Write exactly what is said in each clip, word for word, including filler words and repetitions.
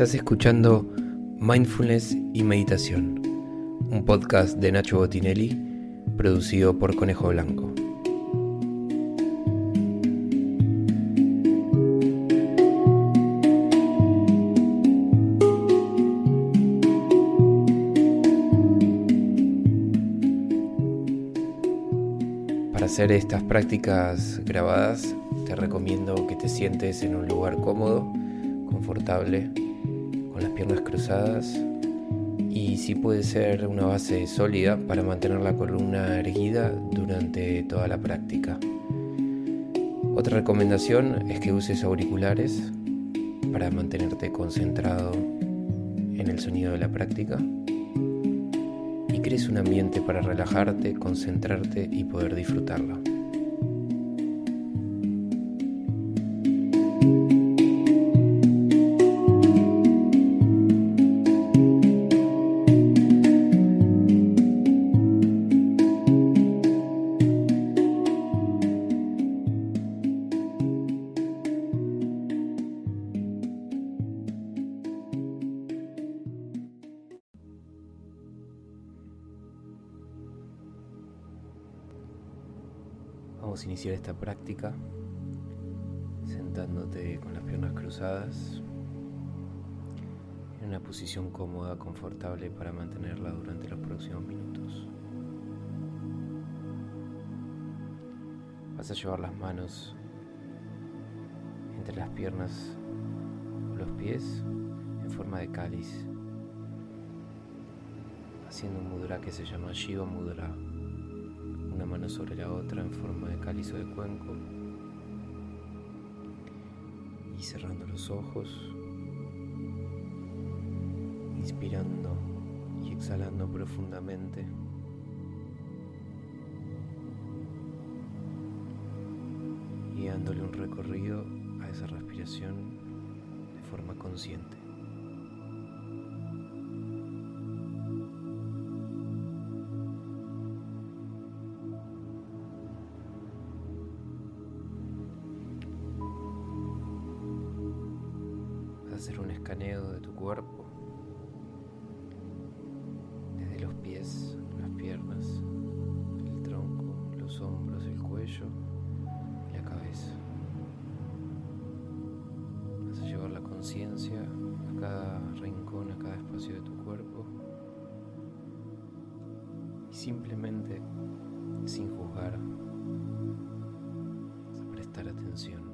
Estás escuchando Mindfulness y Meditación, un podcast de Nacho Bottinelli, producido por Conejo Blanco. Para hacer estas prácticas grabadas, te recomiendo que te sientes en un lugar cómodo, confortable, con las piernas cruzadas y si puede ser una base sólida para mantener la columna erguida durante toda la práctica. Otra recomendación es que uses auriculares para mantenerte concentrado en el sonido de la práctica y crees un ambiente para relajarte, concentrarte y poder disfrutarla. Vamos a iniciar esta práctica sentándote con las piernas cruzadas en una posición cómoda, confortable para mantenerla durante los próximos minutos. Vas a llevar las manos entre las piernas o los pies en forma de cáliz, haciendo un mudra que se llama Shiva Mudra. Una mano sobre la otra en forma de cáliz o de cuenco y cerrando los ojos, inspirando y exhalando profundamente, y dándole un recorrido a esa respiración de forma consciente. Hacer un escaneo de tu cuerpo, desde los pies, las piernas, el tronco, los hombros, el cuello y la cabeza. Vas a llevar la conciencia a cada rincón, a cada espacio de tu cuerpo y simplemente, sin juzgar, vas a prestar atención.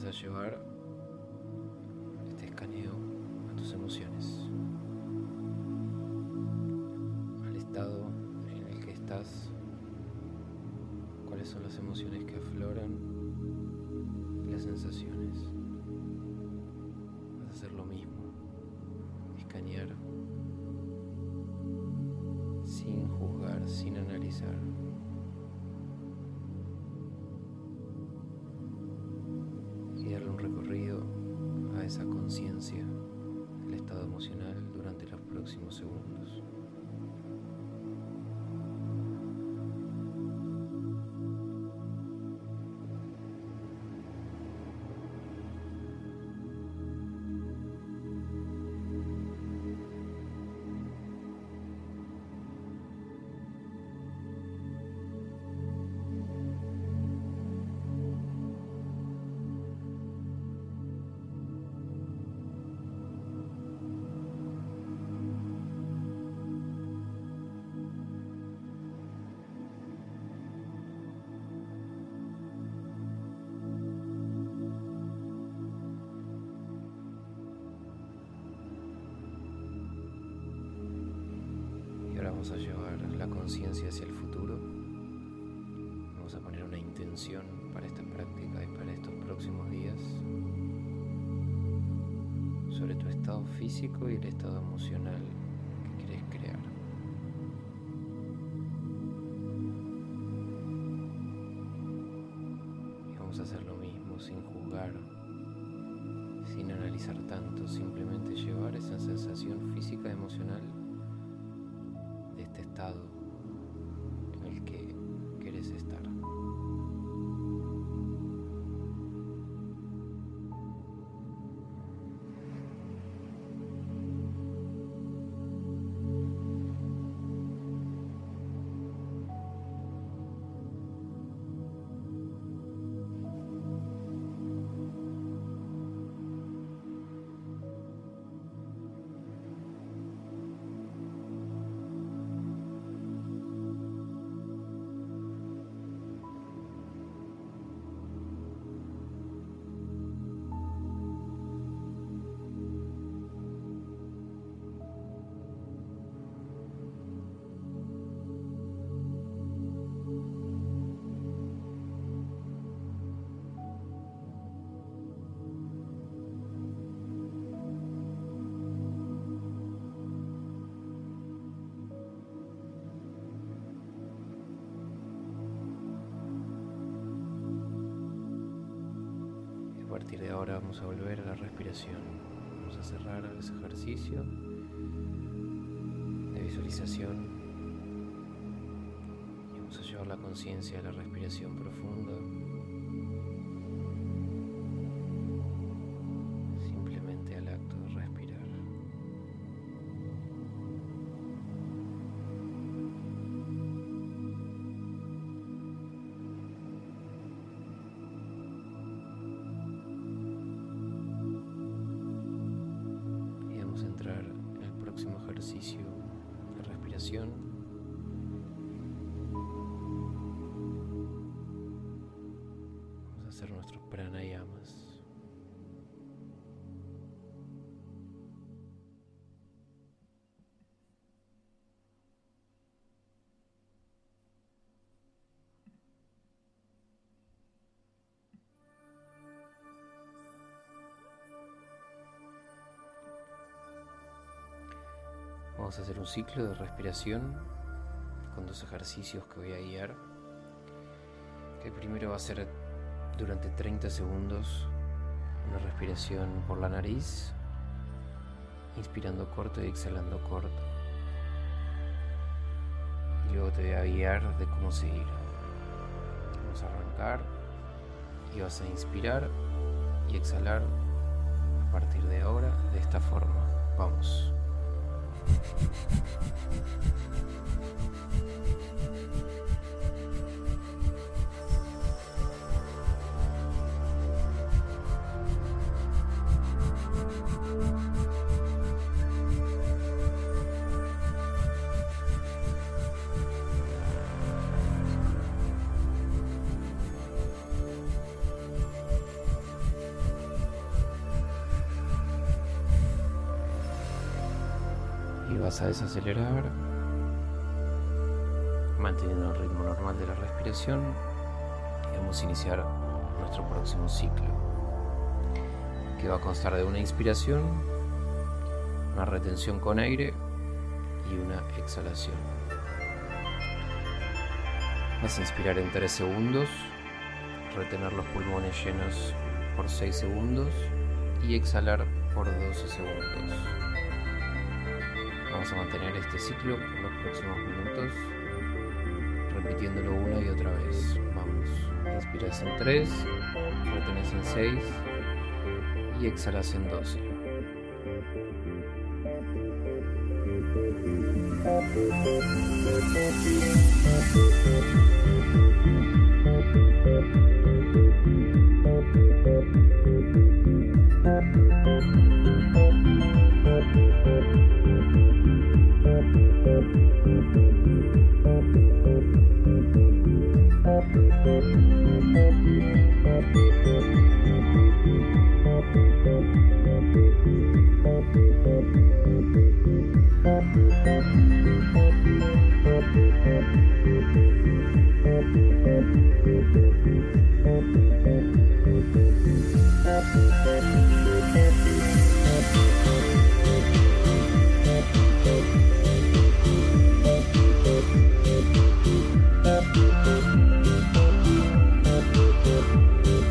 A llevar este escaneo a tus emociones, al estado en el que estás, cuáles son las emociones que afloran, las sensaciones. Vas a hacer lo mismo, escanear sin juzgar, sin analizar. Esa conciencia del estado emocional durante los próximos segundos. Vamos a llevar la conciencia hacia el futuro. Vamos a poner una intención para esta práctica y para estos próximos días sobre tu estado físico y el estado emocional que quieres crear. podemos hacer lo mismo sin juzgar, sin analizar tanto, simplemente llevar esa sensación física, emocional de este estado en el que querés estar. A partir de ahora vamos a volver a la respiración. Vamos a cerrar ese ejercicio de visualización y vamos a llevar la conciencia a la respiración profunda. Simplemente al acto de respirar. Ejercicio de respiración, vamos a hacer nuestros pranayamas. Vamos a hacer un ciclo de respiración con dos ejercicios que voy a guiar. El primero va a ser durante treinta segundos una respiración por la nariz, inspirando corto y exhalando corto. Y luego te voy a guiar de cómo seguir. Vamos a arrancar y vas a inspirar y exhalar a partir de ahora de esta forma. Vamos. Vas a desacelerar, manteniendo el ritmo normal de la respiración, y vamos a iniciar nuestro próximo ciclo, que va a constar de una inspiración, una retención con aire y una exhalación. Vas a inspirar en tres segundos, retener los pulmones llenos por seis segundos y exhalar por doce segundos. Vamos a mantener este ciclo por los próximos minutos, repitiéndolo una y otra vez. Vamos, inspiras en tres, retenes en seis y exhalas en doce. Thank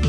you.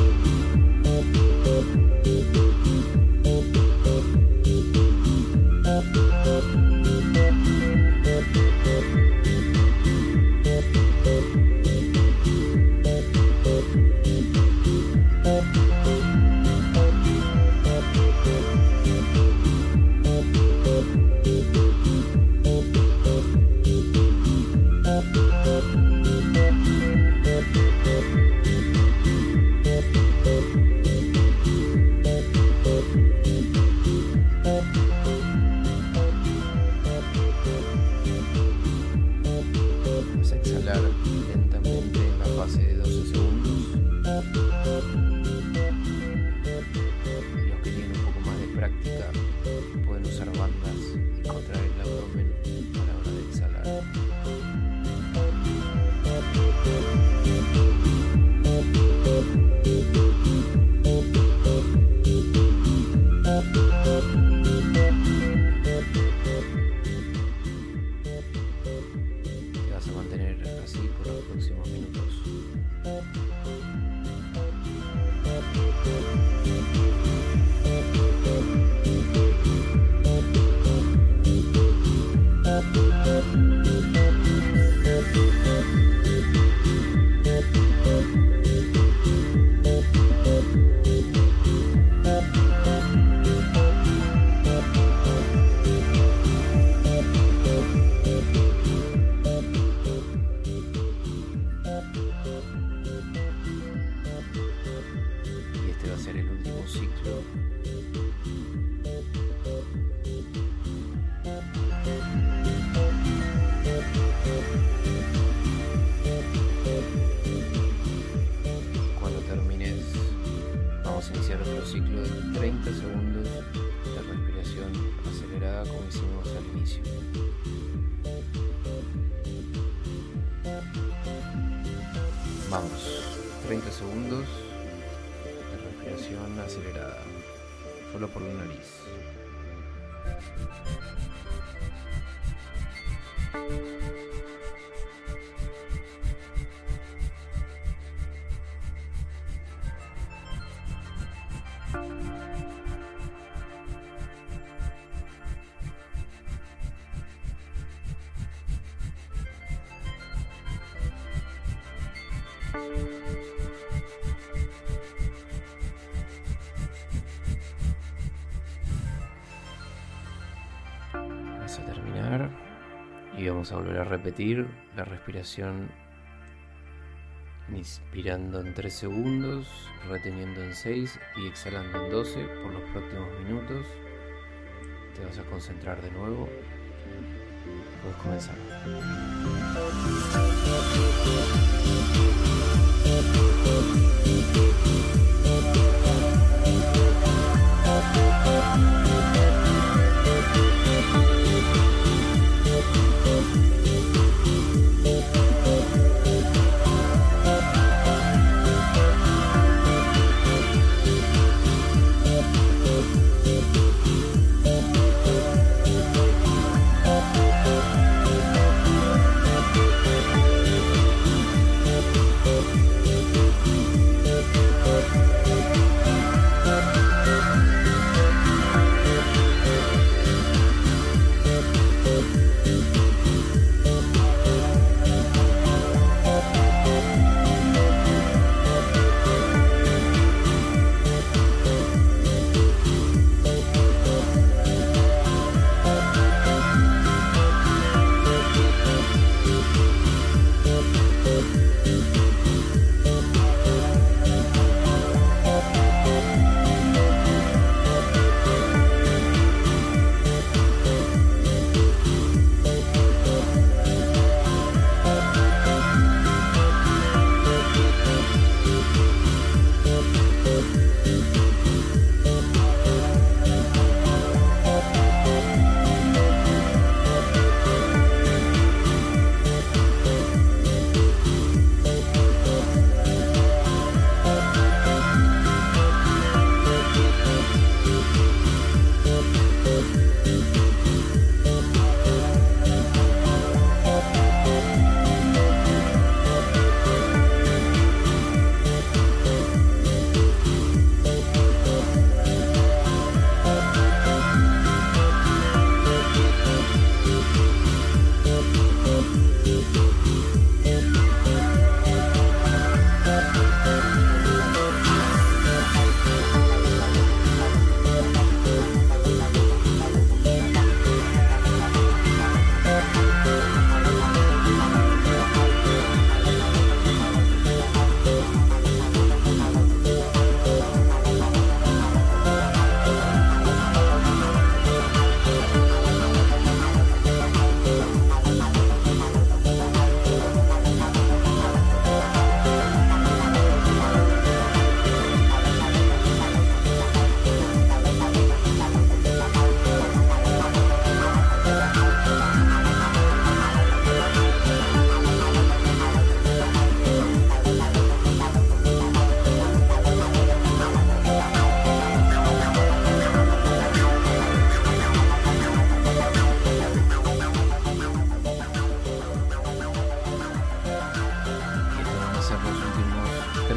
hacer el último ciclo. Cuando termines, vamos a iniciar otro ciclo de treinta segundos de respiración acelerada como hicimos al inicio. Vamos, treinta segundos de respiración acelerada, solo por la nariz. Vas a terminar y vamos a volver a repetir la respiración, inspirando en tres segundos, reteniendo en seis y exhalando en doce por los próximos minutos. Te vas a concentrar de nuevo. Puedes comenzar.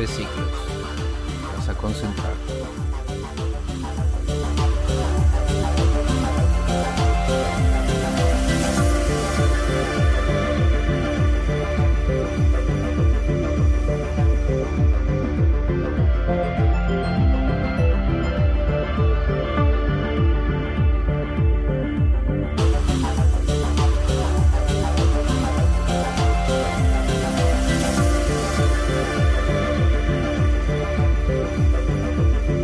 Ciclos. Vas a concentrar. Thank you.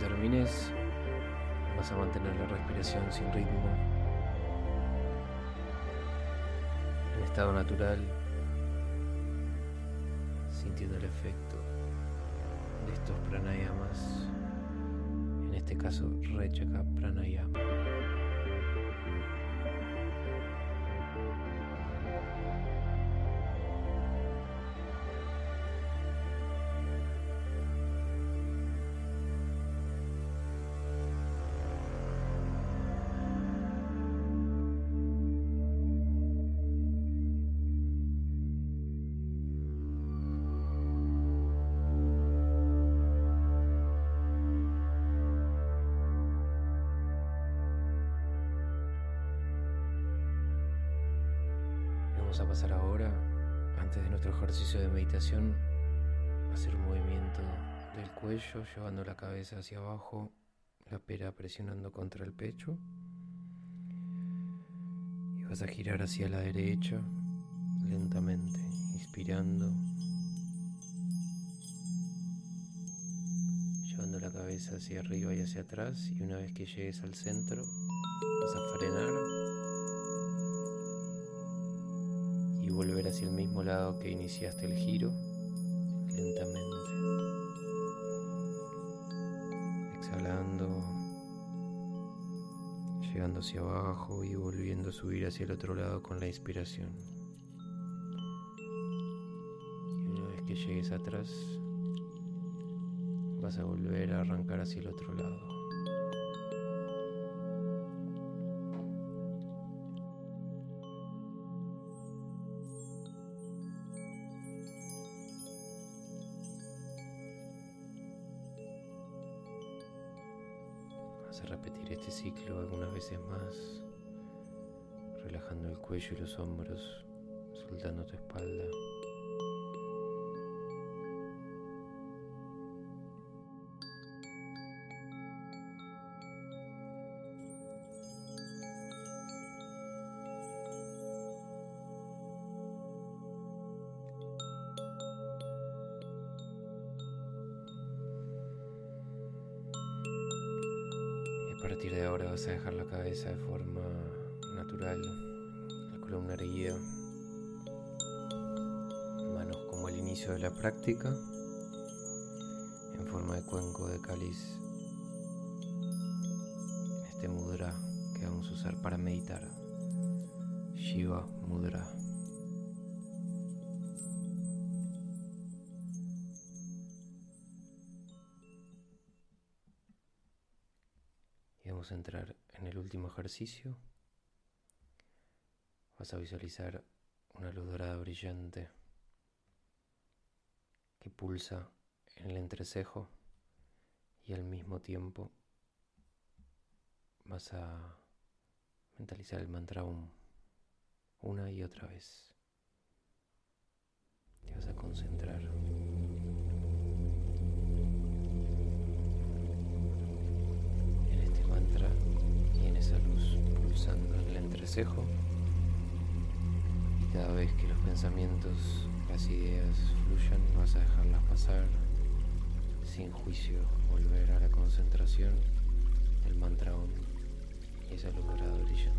termines, vas a mantener la respiración sin ritmo, en estado natural, sintiendo el efecto de estos pranayamas, en este caso Rechaka Pranayama. Vamos a pasar ahora, antes de nuestro ejercicio de meditación, a hacer un movimiento del cuello, llevando la cabeza hacia abajo, la pera presionando contra el pecho. Y vas a girar hacia la derecha, lentamente, inspirando, llevando la cabeza hacia arriba y hacia atrás, y una vez que llegues al centro, vas a frenar y volver hacia el mismo lado que iniciaste el giro, lentamente, exhalando, llegando hacia abajo y volviendo a subir hacia el otro lado con la inspiración. Y una vez que llegues atrás, vas a volver a arrancar hacia el otro lado. Vas a repetir este ciclo algunas veces más, relajando el cuello y los hombros, soltando tu espalda. A partir de ahora vas a dejar la cabeza de forma natural, la columna erguida, manos como al inicio de la práctica, en forma de cuenco de cáliz, este mudra que vamos a usar para meditar, Shiva Mudra. Vamos a entrar en el último ejercicio. Vas a visualizar una luz dorada brillante que pulsa en el entrecejo y al mismo tiempo vas a mentalizar el mantra Om una y otra vez. Te vas a concentrar. Esa luz pulsando en el entrecejo, y cada vez que los pensamientos, las ideas fluyan, vas a dejarlas pasar sin juicio, volver a la concentración del mantra Om y esa luz dorada brillante.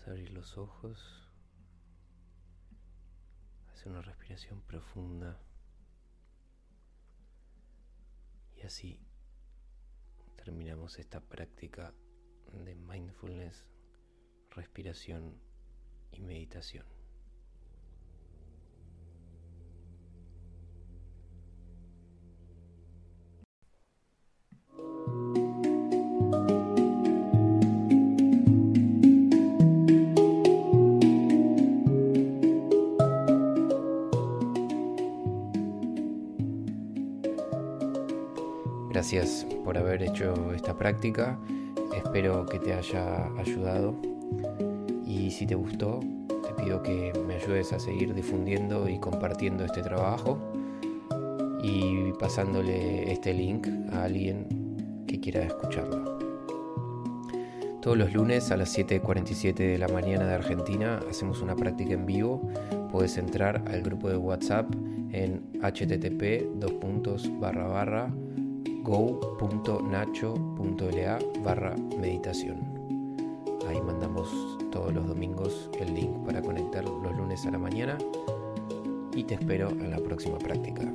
Vas a abrir los ojos, hacer una respiración profunda y así terminamos esta práctica de mindfulness, respiración y meditación. Gracias por haber hecho esta práctica, espero que te haya ayudado y si te gustó te pido que me ayudes a seguir difundiendo y compartiendo este trabajo y pasándole este link a alguien que quiera escucharlo. Todos los lunes a las siete cuarenta y siete de la mañana de Argentina hacemos una práctica en vivo, puedes entrar al grupo de WhatsApp en h t t p dos puntos barra barra go punto nacho punto l a barra meditación. Ahí mandamos todos los domingos el link para conectar los lunes a la mañana y te espero en la próxima práctica.